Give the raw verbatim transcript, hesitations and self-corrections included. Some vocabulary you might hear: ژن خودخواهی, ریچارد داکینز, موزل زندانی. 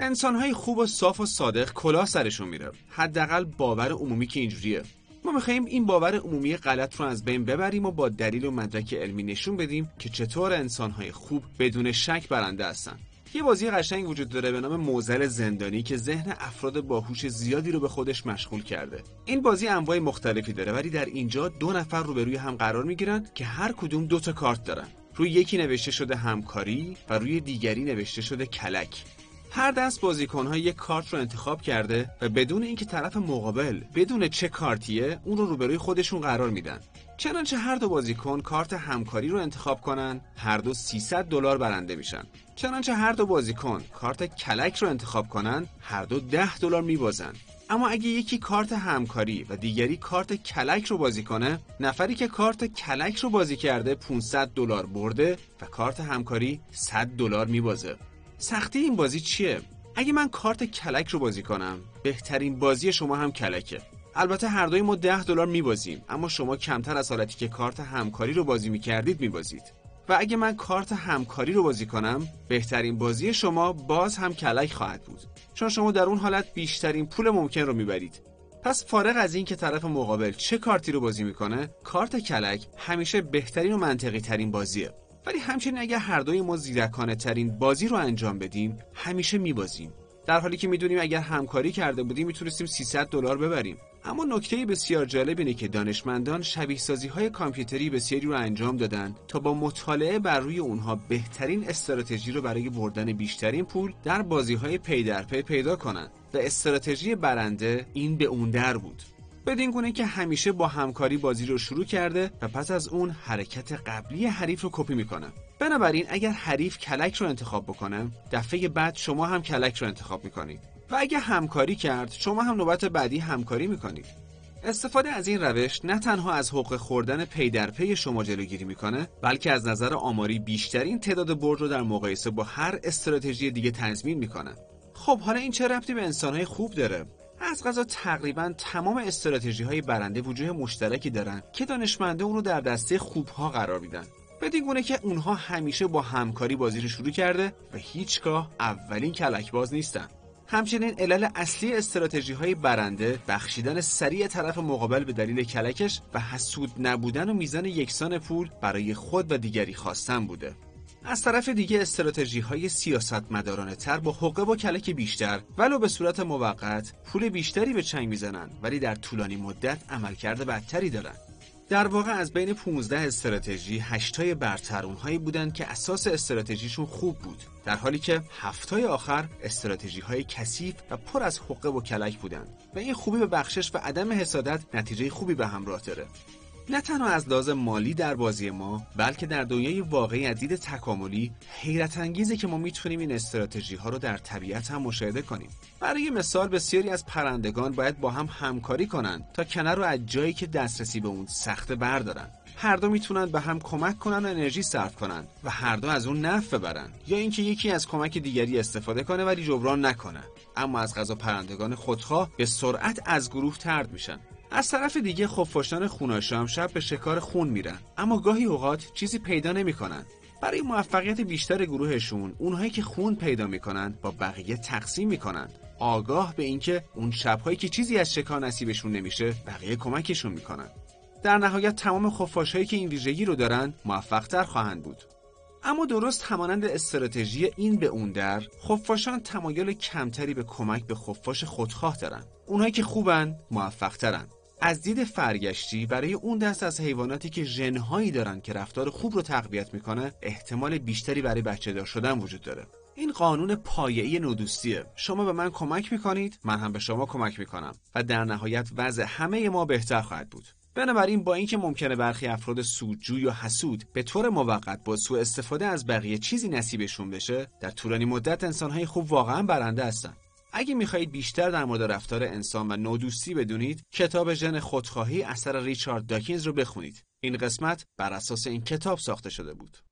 انسان‌های خوب و صاف و صادق کلاه سرشون میره. حداقل باور عمومی که اینجوریه. ما می‌خوایم این باور عمومی غلط رو از بین ببریم و با دلیل و مدرک علمی نشون بدیم که چطور انسان‌های خوب بدون شک برنده هستن. یه بازی قشنگ وجود داره به نام موزل زندانی که ذهن افراد باهوش زیادی رو به خودش مشغول کرده. این بازی انواع مختلفی داره، ولی در اینجا دو نفر روبروی هم قرار می‌گیرن که هر کدوم دو تا کارت دارن. روی یکی نوشته شده همکاری و روی دیگری نوشته شده کلک. هر دست بازیکن‌ها یک کارت رو انتخاب کرده و بدون اینکه طرف مقابل بدون چه کارتیه اون رو روبروی خودشون قرار میدن. چنانچه هر دو بازیکن کارت همکاری رو انتخاب کنن، هر دو سیصد دلار برنده میشن. چنانچه هر دو بازیکن کارت کلک رو انتخاب کنن، هر دو ده دلار میبازن. اما اگه یکی کارت همکاری و دیگری کارت کلک رو بازی کنه، نفری که کارت کلک رو بازی کرده پانصد دلار برده و کارت همکاری صد دلار میبازه. سختی این بازی چیه؟ اگه من کارت کلک رو بازی کنم، بهترین بازی شما هم کلکه. البته هر دوی ما ده دلار میبازیم، اما شما کمتر از حالتی که کارت همکاری رو بازی میکردید میبازید. و اگه من کارت همکاری رو بازی کنم، بهترین بازی شما باز هم کلک خواهد بود، چون شما در اون حالت بیشترین پول ممکن رو میبرید. پس فارغ از این که طرف مقابل چه کارتی رو بازی میکنه، کارت کلک همیشه بهترین و منطقی ترین بازیه. ولی همچنین اگه هر دوی ما زیرکانه ترین بازی رو انجام بدیم، همیشه میبازیم، در حالی که میدونیم اگر همکاری کرده بودیم میتونستیم سیصد دلار ببریم. اما نکته بسیار جالب اینه که دانشمندان شبیه سازی های کامپیوتری بسیاری رو انجام دادن تا با مطالعه بر روی اونها بهترین استراتژی رو برای بردن بیشترین پول در بازی های پی در پی پیدا کنن و استراتژی برنده این به اون در بود. بدین گونه که همیشه با همکاری بازی رو شروع کرده و پس از اون حرکت قبلی حریف رو کپی میکنه. بنابراین اگر حریف کلک رو انتخاب بکنه، دفعه بعد شما هم کلک رو انتخاب میکنید و اگر همکاری کرد، شما هم نوبت بعدی همکاری میکنید. استفاده از این روش نه تنها از حق خوردن پی در پی شما جلوگیری میکنه، بلکه از نظر آماری بیشترین تعداد برد رو در مقایسه با هر استراتژی دیگه تضمین میکنه. خب حالا این چه ربطی به انسان‌های خوب داره؟ از قضا تقریبا تمام استراتژی‌های برنده وجوه مشترکی دارن که دانشمنده اون رو در دسته خوب‌ها قرار میدن. بدین گونه که اونها همیشه با همکاری بازی رو شروع کرده و هیچگاه اولین کلکباز نیستن. همچنین علل اصلی استراتژی‌های برنده بخشیدن سریع طرف مقابل به دلیل کلکش و حسود نبودن و میزان یکسان پول برای خود و دیگری خواستن بوده. از طرف دیگه استراتژی‌های سیاستمدارانه تر با حقه با کلک بیشتر ولو به صورت موقت پول بیشتری به چنگ میزنن، ولی در طولانی مدت عملکرد بدتری دارن. در واقع از بین پانزده استراتژی، هشتای برتر اونهایی بودن که اساس استراتژیشون خوب بود، در حالی که هفتای آخر استراتژی‌های کثیف و پر از حقه و کلک بودن و این خوبی به بخشش و عدم حسادت نتیجه خوبی به همراه داره. نه تنها از لحاظ مالی در بازی ما، بلکه در دنیای واقعی از دید تکاملی حیرت انگیزه که ما میتونیم این استراتژی ها رو در طبیعت هم مشاهده کنیم. برای مثال بسیاری از پرندگان باید با هم همکاری کنن تا کنار رو از جایی که دسترسی به اون سخته بردارن. هر دو میتونن به هم کمک کنن و انرژی صرف کنن و هر دو از اون نفع ببرن، یا اینکه یکی از کمک دیگری استفاده کنه ولی جبران نکنه. اما از قضا پرندگان خودخواه به سرعت از گروه طرد میشن. از طرف دیگه خفاشان خوناشام شب به شکار خون میرن، اما گاهی اوقات چیزی پیدا نمیکنن. برای موفقیت بیشتر گروهشون، اونهایی که خون پیدا میکنن با بقیه تقسیم میکنن، آگاه به اینکه اون شبهایی که چیزی از شکار نصیبشون نمیشه بقیه کمکشون میکنن. در نهایت تمام خفاشایی که این ویژگی رو دارن موفقتر خواهند بود. اما درست همانند استراتژی این به اون در، خفاشان تمایل کمتری به کمک به خفاش خودخواه دارن. اونهایی که خوبن موفقترن. از دید فرگشتی برای اون دست از حیواناتی که ژن‌هایی دارن که رفتار خوب رو تقویت میکنه، احتمال بیشتری برای بچه‌دار شدن وجود داره. این قانون پایه‌ای نودوستیه. شما به من کمک میکنید، من هم به شما کمک میکنم و در نهایت وضع همه ما بهتر خواهد بود. بنابراین با اینکه ممکنه برخی افراد سودجوی یا حسود به طور موقت با سوء استفاده از بقیه چیزی نصیبشون بشه، در طولانی مدت انسان‌های خوب واقعا برنده هستن. اگه میخواهید بیشتر در مورد رفتار انسان و نودوستی بدونید، کتاب ژن خودخواهی اثر ریچارد داکینز رو بخونید. این قسمت بر اساس این کتاب ساخته شده بود.